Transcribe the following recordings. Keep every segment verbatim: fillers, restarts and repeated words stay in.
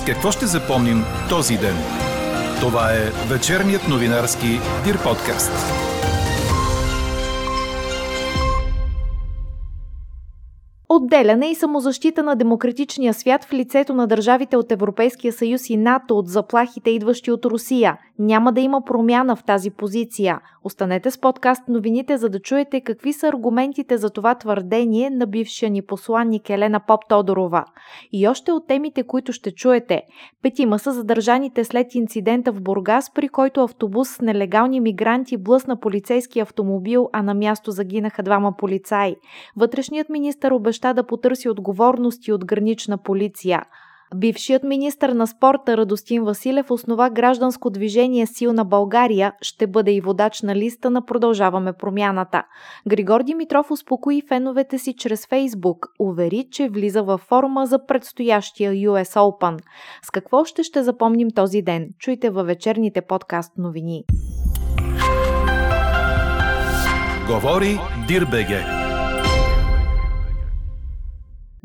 С какво ще запомним този ден? Това е вечерният новинарски Дир подкаст. Отделяне и самозащита на демократичния свят в лицето на държавите от Европейския съюз и НАТО от заплахите, идващи от Русия. Няма да има промяна в тази позиция. Останете с подкаст новините, за да чуете какви са аргументите за това твърдение на бившия ни посланник Елена Поп Тодорова. И още от темите, които ще чуете. Петима са задържаните след инцидента в Бургас, при който автобус с нелегални мигранти блъсна полицейски автомобил, а на място загинаха двама полицаи. Вътрешният министър обеща да потърси отговорности от гранична полиция. Бившият министър на спорта Радостин Василев основа Гражданско движение Сил на България, ще бъде и водач на листа на Продължаваме промяната. Григор Димитров успокои феновете си чрез Фейсбук, увери, че влиза във форма за предстоящия Ю Ес Open. С какво ще ще запомним този ден? Чуйте във вечерните подкаст новини. Говори дир точка би джи.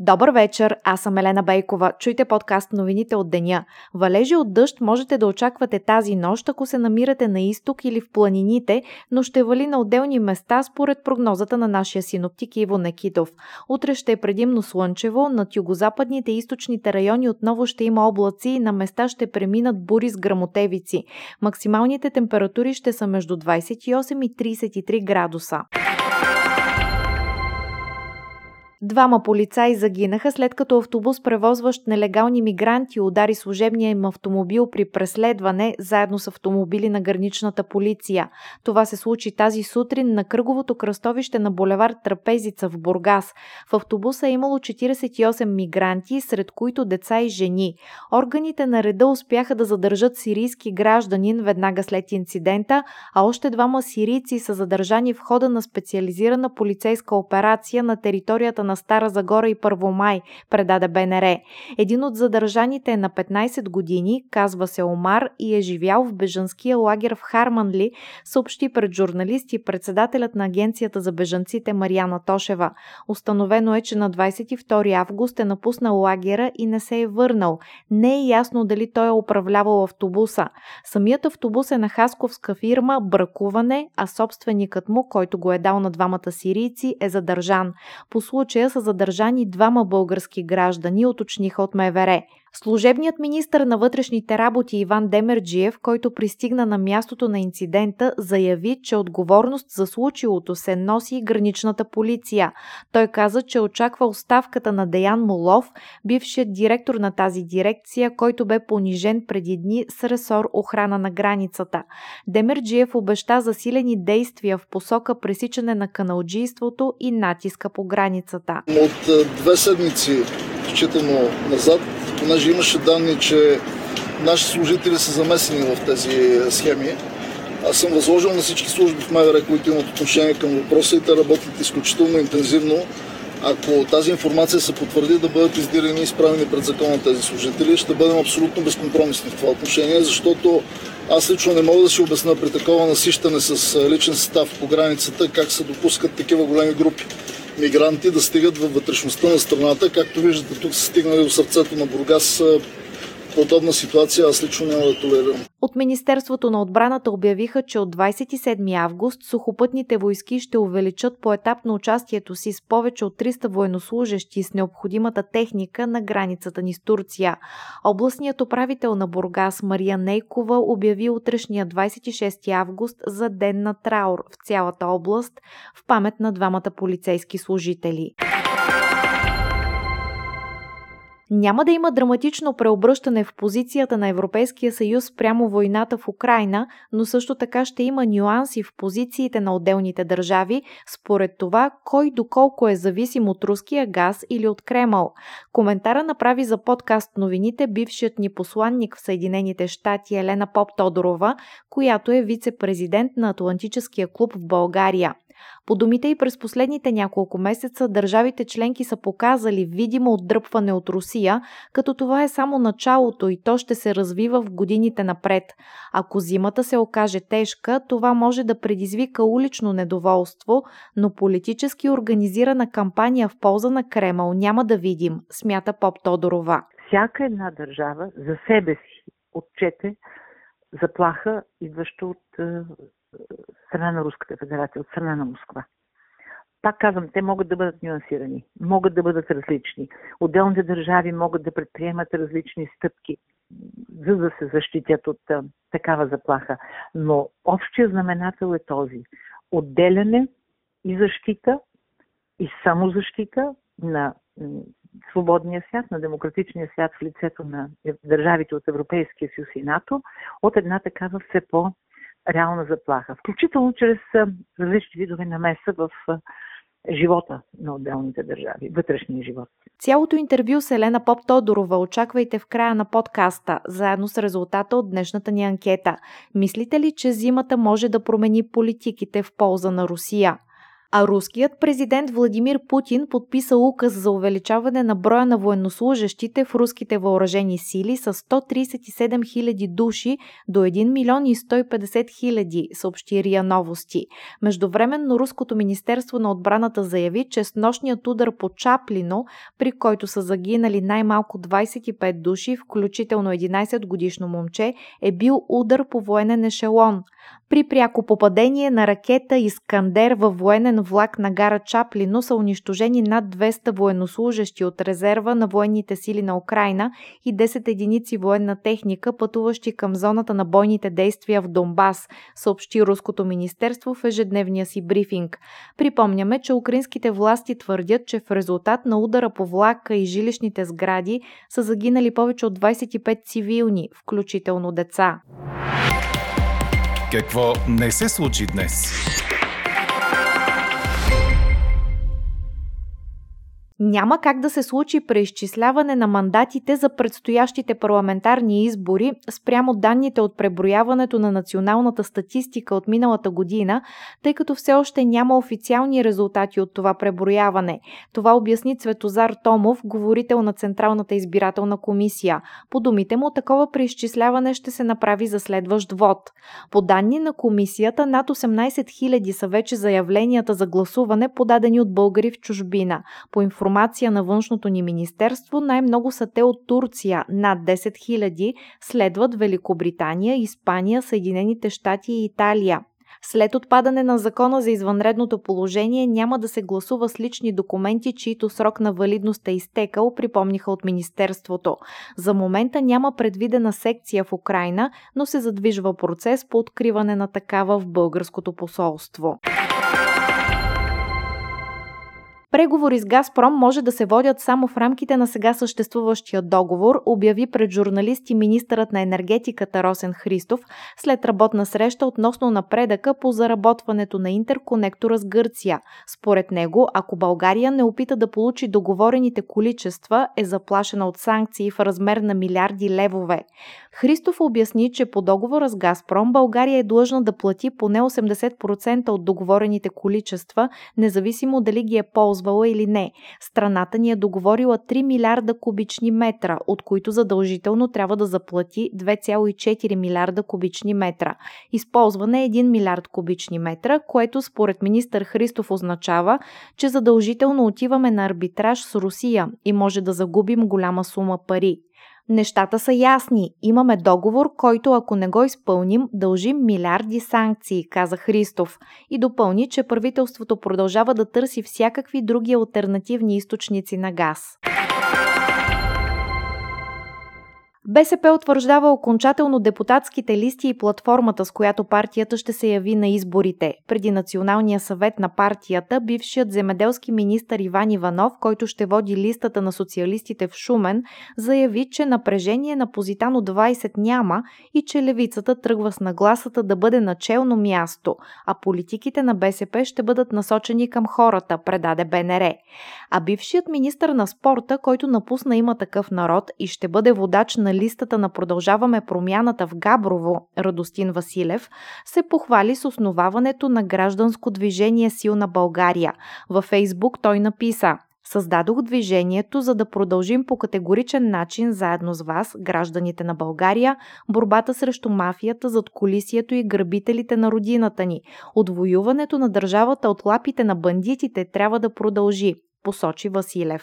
Добър вечер, аз съм Елена Бейкова. Чуйте подкаст новините от деня. Валежи от дъжд можете да очаквате тази нощ, ако се намирате на изток или в планините, но ще вали на отделни места според прогнозата на нашия синоптик Иво Некитов. Утре ще е предимно слънчево, над югозападните и източните райони отново ще има облаци и на места ще преминат бури с гръмотевици. Максималните температури ще са между двайсет и осем и трийсет и три градуса. Двама полицаи загинаха, след като автобус, превозващ нелегални мигранти, удари служебния им автомобил при преследване заедно с автомобили на граничната полиция. Това се случи тази сутрин на кръговото кръстовище на булевард Трапезица в Бургас. В автобуса е имало четирийсет и осем мигранти, сред които деца и жени. Органите на реда успяха да задържат сирийски гражданин веднага след инцидента, а още двама сирийци са задържани в хода на специализирана полицейска операция на територията на Стара Загора и Първомай, предаде Бе Ен Ер. Един от задържаните е на петнайсет години, казва се Омар и е живял в бежанския лагер в Харманли, съобщи пред журналисти председателят на Агенцията за бежанците Марияна Тошева. Установено е, че на двайсет и втори август е напуснал лагера и не се е върнал. Не е ясно дали той е управлявал автобуса. Самият автобус е на хасковска фирма Бракуване, а собственикът му, който го е дал на двамата сирийци, е задържан. По случай са задържани двама български граждани, уточниха от Ем Ве Ер. Служебният министър на вътрешните работи Иван Демерджиев, който пристигна на мястото на инцидента, заяви, че отговорност за случилото се носи и граничната полиция. Той каза, че очаква оставката на Деян Молов, бившият директор на тази дирекция, който бе понижен преди дни с ресор охрана на границата. Демерджиев обеща засилени действия в посока пресичане на каналджийството и натиска по границата. От две седмици, включително назад, понеже имаше данни, че наши служители са замесени в тези схеми. Аз съм възложил на всички служби в Ем Ве Ер, които имат отношение към въпроса и те работят изключително интензивно. Ако тази информация се потвърди, да бъдат издирени и изправени пред закона тези служители, ще бъдем абсолютно безкомпромисни в това отношение, защото аз лично не мога да си обясня при такова насищане с личен състав по границата, как се допускат такива големи групи мигранти да стигат във вътрешността на страната. Както виждате, тук са стигнали до сърцето на Бургас. Подобна ситуация аз лично няма да толерирам. От Министерството на отбраната обявиха, че от двайсет и седми август сухопътните войски ще увеличат поетапно участието си с повече от триста военнослужещи с необходимата техника на границата ни с Турция. Областният управител на Бургас Мария Нейкова обяви утрешния двайсет и шести август за ден на траур в цялата област в памет на двамата полицейски служители. Няма да има драматично преобръщане в позицията на Европейския съюз спрямо войната в Украйна, но също така ще има нюанси в позициите на отделните държави, според това кой доколко е зависим от руския газ или от Кремъл. Коментара направи за подкаст новините бившият ни посланник в Съединените щати Елена Поп Тодорова, която е вице-президент на Атлантическия клуб в България. По думите ѝ, през последните няколко месеца държавите членки са показали видимо отдръпване от Русия, като това е само началото и то ще се развива в годините напред. Ако зимата се окаже тежка, това може да предизвика улично недоволство, но политически организирана кампания в полза на Кремъл няма да видим, смята Поп Тодорова. всяка една държава за себе си отчете заплаха, идваща от е, страна на Руската федерация, от страна на Москва. Пак казвам, те могат да бъдат нюансирани, могат да бъдат различни. Отделните държави могат да предприемат различни стъпки, за да се защитят от е, такава заплаха. Но общия знаменател е този. Отделяне и защита, и самозащита на свободния свят, на демократичния свят в лицето на държавите от Европейския съюз и НАТО, от една такава все по-реална заплаха. Включително чрез различни видове намеса в живота на отделните държави, вътрешния живот. Цялото интервю с Елена Поп Тодорова очаквайте в края на подкаста, заедно с резултата от днешната ни анкета. Мислите ли, че зимата може да промени политиките в полза на Русия? А руският президент Владимир Путин подписа указ за увеличаване на броя на военнослужещите в руските въоръжени сили с сто тридесет и седем хиляди души до един милион и сто и петдесет хиляди, съобщи РИА Новости. Междувременно Руското министерство на отбраната заяви, че с нощният удар по Чаплино, при който са загинали най-малко двадесет и пет души, включително единадесетгодишно момче, е бил удар по военен ешелон. При пряко попадение на ракета Искандер във военен влак на гара Чаплино са унищожени над двеста военнослужещи от резерва на военните сили на Украйна и десет единици военна техника, пътуващи към зоната на бойните действия в Донбас, съобщи Руското министерство в ежедневния си брифинг. Припомняме, че украинските власти твърдят, че в резултат на удара по влака и жилищните сгради са загинали повече от двадесет и пет цивилни, включително деца. Какво не се случи днес? Няма как да се случи преизчисляване на мандатите за предстоящите парламентарни избори спрямо данните от преброяването на националната статистика от миналата година, тъй като все още няма официални резултати от това преброяване. Това обясни Цветозар Томов, говорител на Централната избирателна комисия. По думите му, такова преизчисляване ще се направи за следващ вод. По данни на комисията, над осемнадесет хиляди са вече заявленията за гласуване, подадени от българи в чужбина. По информация Информация на външното ни министерство, най-много са те от Турция – над десет хиляди, следват Великобритания, Испания, Съединените щати и Италия. След отпадане на закона за извънредното положение няма да се гласува с лични документи, чието срок на валидност е изтекал, припомниха от министерството. За момента няма предвидена секция в Украйна, но се задвижва процес по откриване на такава в българското посолство. Преговори с Газпром може да се водят само в рамките на сега съществуващия договор, обяви пред журналисти министърът на енергетиката Росен Христов след работна среща относно напредъка по заработването на интерконектора с Гърция. Според него, ако България не опита да получи договорените количества, е заплашена от санкции в размер на милиарди левове. Христов обясни, че по договора с Газпром България е длъжна да плати поне осемдесет процента от договорените количества, независимо дали ги е ползвала или не. Страната ни е договорила три милиарда кубични метра, от които задължително трябва да заплати две цяло и четири милиарда кубични метра. Използване е един милиард кубични метра, което според министър Христов означава, че задължително отиваме на арбитраж с Русия и може да загубим голяма сума пари. Нещата са ясни. Имаме договор, който ако не го изпълним, дължим милиарди санкции, каза Христов. И допълни, че правителството продължава да търси всякакви други алтернативни източници на газ. БСП утвърждава окончателно депутатските листи и платформата, с която партията ще се яви на изборите. Преди Националния съвет на партията, бившият земеделски министър Иван Иванов, който ще води листата на социалистите в Шумен, заяви, че напрежение на Позитано двадесет няма и че левицата тръгва с нагласата да бъде начелно място, а политиките на БСП ще бъдат насочени към хората, предаде БНР. А бившият министър на спорта, който напусна Има такъв народ и ще бъде водач на листата на Продължаваме промяната в Габрово, Радостин Василев, се похвали с основаването на Гражданско движение Сил на България. Във Фейсбук той написа: „Създадох движението, за да продължим по категоричен начин заедно с вас, гражданите на България, борбата срещу мафията, задкулисието и грабителите на родината ни. Отвоюването на държавата от лапите на бандитите трябва да продължи“, посочи Василев.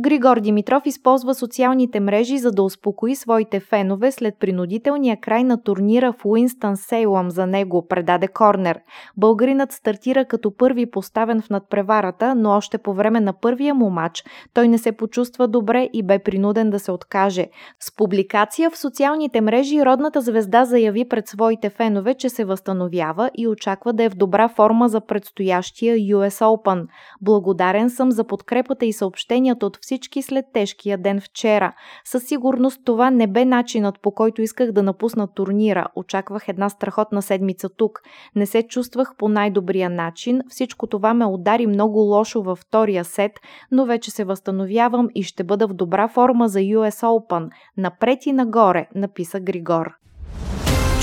Григор Димитров използва социалните мрежи, за да успокои своите фенове след принудителния край на турнира в Уинстън Сейлъм. За него предаде корнер. Българинът стартира като първи поставен в надпреварата, но още по време на първия му мач той не се почувства добре и бе принуден да се откаже. С публикация в социалните мрежи родната звезда заяви пред своите фенове, че се възстановява и очаква да е в добра форма за предстоящия Ю Ес Оупън. Благодарен съм за подкрепата и съобщенията от всички след тежкия ден вчера. Със сигурност това не бе начинът, по който исках да напусна турнира. Очаквах една страхотна седмица тук. Не се чувствах по най-добрия начин. Всичко това ме удари много лошо във втория сет, но вече се възстановявам и ще бъда в добра форма за Ю Ес Оупън. Напред и нагоре, написа Григор.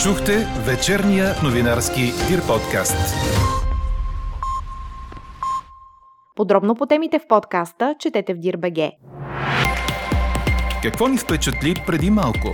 Чухте вечерния новинарски Дир подкаст. Подробно по темите в подкаста четете в дир точка бг. Какво ни впечатли преди малко?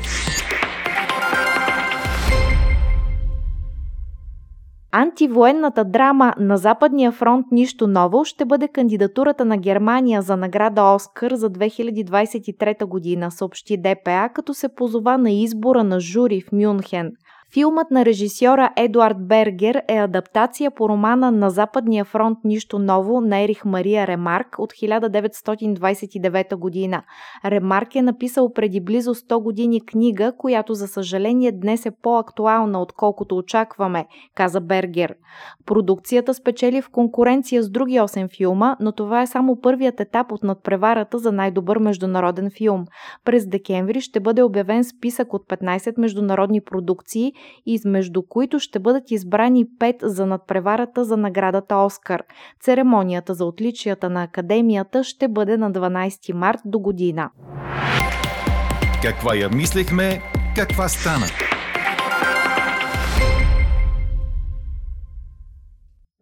Антивоенната драма "На Западния фронт нищо ново" ще бъде кандидатурата на Германия за награда Оскар за две хиляди двадесет и трета година, съобщи Д П А, като се позова на избора на жури в Мюнхен. Филмът на режисьора Едуард Бергер е адаптация по романа "На Западния фронт нищо ново" на Ерих Мария Ремарк от хиляда деветстотин двадесет и девета година. Ремарк е написал преди близо сто години книга, която за съжаление днес е по-актуална, отколкото очакваме, каза Бергер. Продукцията спечели в конкуренция с други осем филма, но това е само първият етап от надпреварата за най-добър международен филм. През декември ще бъде обявен списък от петнадесет международни продукции, измежду които ще бъдат избрани пет за надпреварата за наградата Оскар. Церемонията за отличията на Академията ще бъде на дванадесети март до година. Каква я мислехме, каква стана?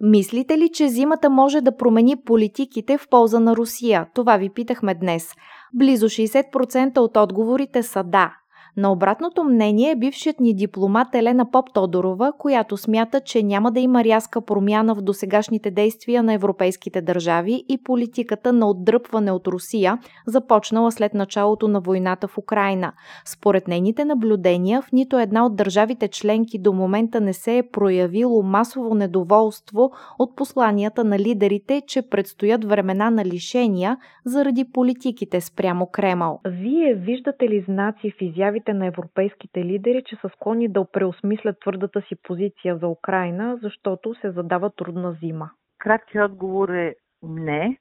Мислите ли, че зимата може да промени политиките в полза на Русия? Това ви питахме днес. Близо шейсет процента от отговорите са да. На обратното мнение е бившият ни дипломат Елена Поп Тодорова, която смята, че няма да има рязка промяна в досегашните действия на европейските държави и политиката на отдръпване от Русия, започнала след началото на войната в Украйна. Според нейните наблюдения, в нито една от държавите членки до момента не се е проявило масово недоволство от посланията на лидерите, че предстоят времена на лишения заради политиките спрямо Кремъл. Вие виждате ли знаци в изявите на европейските лидери, че са склонни да преосмислят твърдата си позиция за Украйна, защото се задава трудна зима? Краткият отговор е не,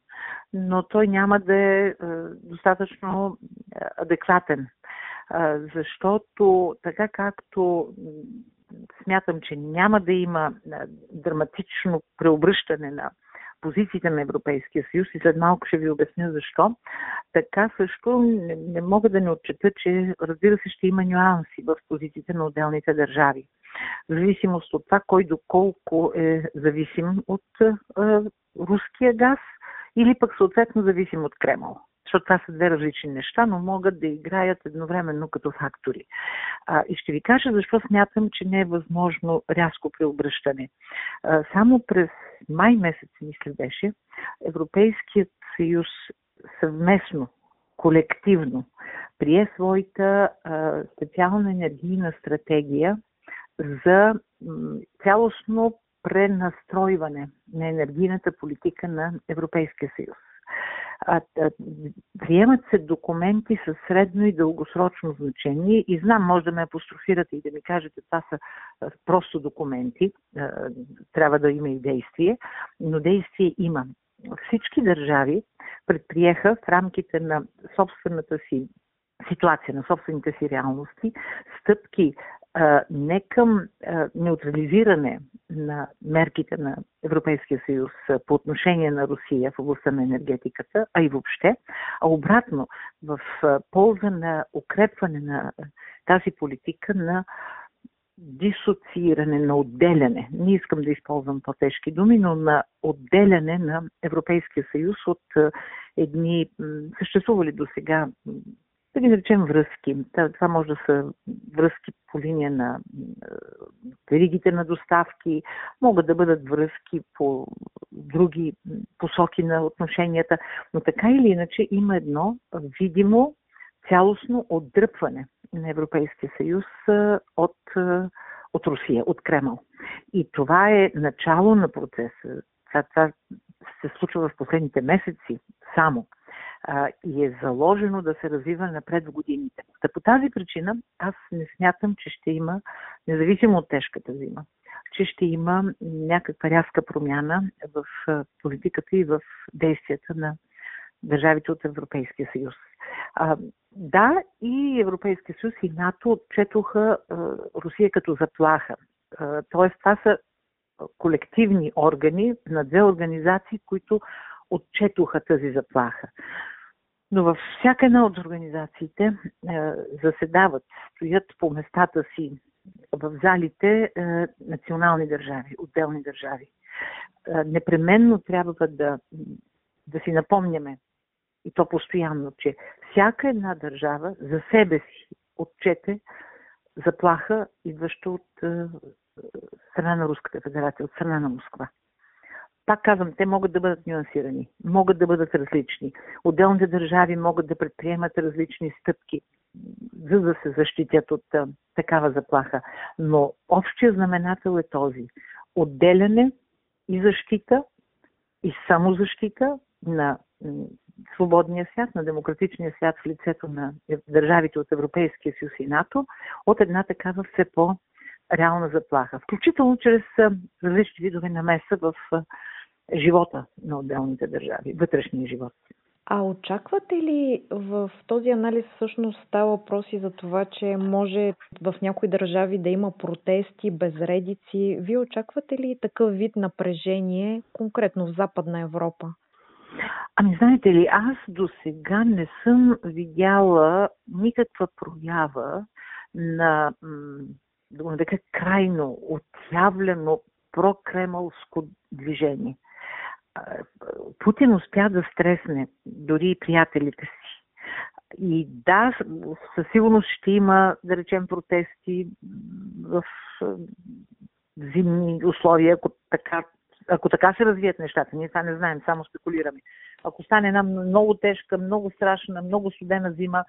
но той няма да е достатъчно адекватен, защото така както смятам, че няма да има драматично преобръщане на позициите на Европейския съюз и след малко ще ви обясня защо, така също не, не мога да не отчета, че разбира се ще има нюанси в позициите на отделните държави. В зависимост от това кой доколко е зависим от е, руския газ или пък съответно зависим от Кремъл. Защото това са две различни неща, но могат да играят едновременно като фактори. А, и ще ви кажа защо смятам, че не е възможно рязко преобръщане. А, само през май месец, мисля беше, Европейският съюз съвместно, колективно прие своята а, специална енергийна стратегия за м- цялостно пренастройване на енергийната политика на Европейския съюз. А, а, приемат се документи със средно и дългосрочно значение и знам, може да ме апострофирате и да ми кажете, това са а, просто документи, а, трябва да има и действие, но действие има. Всички държави предприеха в рамките на собствената си ситуация, на собствените си реалности, стъпки а, не към а, неутрализиране на мерките на Европейския съюз по отношение на Русия в областта на енергетиката, а и въобще, а обратно в полза на укрепване на тази политика на дисоцииране, на отделяне. Не искам да използвам по-тежки думи, но на отделяне на Европейския съюз от едни съществували досега да ги наречем връзки. Това може да са връзки по линия на веригите на доставки, могат да бъдат връзки по други посоки на отношенията, но така или иначе има едно видимо цялостно отдръпване на Европейския съюз от, от Русия, от Кремъл. И това е начало на процеса. Това, това се случва в последните месеци само а, и е заложено да се развива напред в годините. Та по тази причина аз не смятам, че ще има, независимо от тежката зима, че ще има някаква рязка промяна в политиката и в действията на държавите от Европейския съюз. А, да, и Европейския съюз и НАТО отчетоха а, Русия като заплаха. А, тоест, това са колективни органи на две организации, които отчетоха тази заплаха. Но във всяка една от организациите е, заседават, стоят по местата си в залите е, национални държави, отделни държави. Е, непременно трябва да, да си напомняме, и то постоянно, че всяка една държава за себе си отчете заплаха, идваща от е, страна на Руската федерация, от страна на Москва. Пак казвам, те могат да бъдат нюансирани, могат да бъдат различни. Отделните държави могат да предприемат различни стъпки, за да се защитят от а, такава заплаха. Но общия знаменател е този. Отделяне и защита, и самозащита на свободния свят, на демократичния свят в лицето на държавите от Европейския съюз и НАТО, от една такава все по- реална заплаха, включително чрез различни видове намеса в живота на отделните държави, вътрешния живот. А очаквате ли в този анализ всъщност става въпроси за това, че може в някои държави да има протести, безредици? Вие очаквате ли такъв вид напрежение конкретно в Западна Европа? Ами знаете ли, аз до сега не съм видяла никаква проява на... да така крайно отявлено прокремълско движение. Путин успя да стресне дори и приятелите си. И да, със сигурност ще има, да речем, протести в зимни условия, ако така, ако така се развият нещата. Ние това не знаем, само спекулираме. Ако стане една много тежка, много страшна, много студена зима,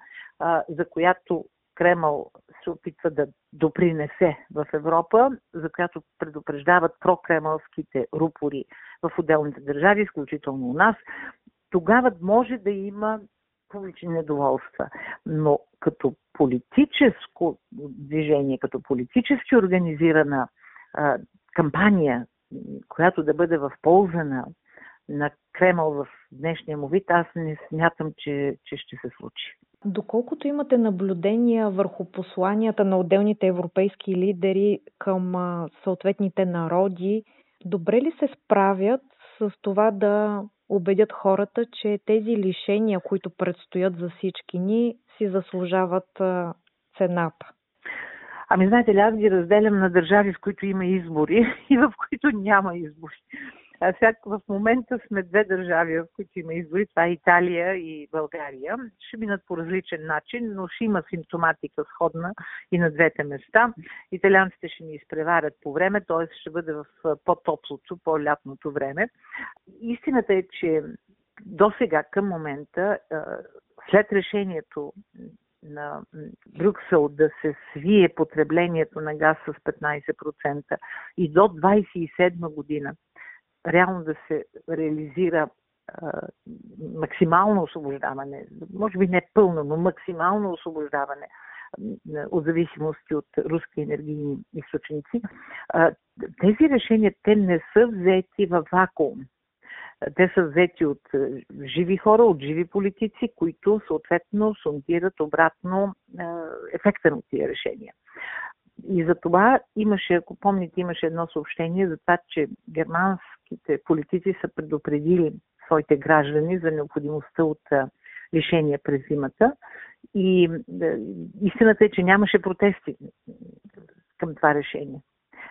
за която Кремъл се опитва да допринесе в Европа, за която предупреждават прокремълските рупори в отделните държави, изключително у нас, тогава може да има публични недоволства. Но като политическо движение, като политически организирана а, кампания, която да бъде в полза на, на Кремъл в днешния му вид, аз не смятам, че, че ще се случи. Доколкото имате наблюдения върху посланията на отделните европейски лидери към съответните народи, добре ли се справят с това да убедят хората, че тези лишения, които предстоят за всички ни, си заслужават цената? Ами знаете ли, аз ги разделям на държави, в които има избори и в които няма избори. А сега в момента сме две държави, в които има избори, това е Италия и България. Ще минат по различен начин, но ще има симптоматика сходна и на двете места. Италианците ще ни изпреварят по време, т.е. ще бъде в по-топлото, по-лятното време. Истината е, че до сега, към момента, след решението на Брюксел да се свие потреблението на газ с петнайсет процента и до двайсет и седма година реално да се реализира а, максимално освобождаване, може би не пълно, но максимално освобождаване а, от зависимости от руски енергийни източници, а, тези решения, те не са взети във вакуум. Те са взети от живи хора, от живи политици, които съответно сондират обратно а, ефекта на тия решения. И за това имаше, ако помните, имаше едно съобщение за това, че германските политици са предупредили своите граждани за необходимостта от лишения през зимата. И истината е, че нямаше протести към това решение.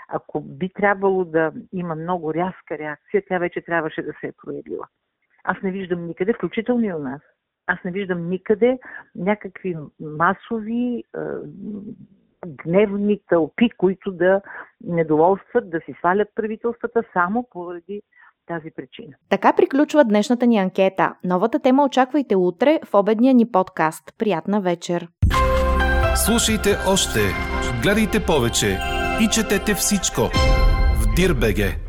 Ако би трябвало да има много рязка реакция, тя вече трябваше да се е проявила. Аз не виждам никъде, включително и у нас, Аз не виждам никъде някакви масови е, гневни тълпи, които да недоволстват, да си свалят правителствата само поради тази причина. Така приключва днешната ни анкета. Новата тема очаквайте утре в обедния ни подкаст. Приятна вечер! Слушайте още, гледайте повече и четете всичко в дир точка бг.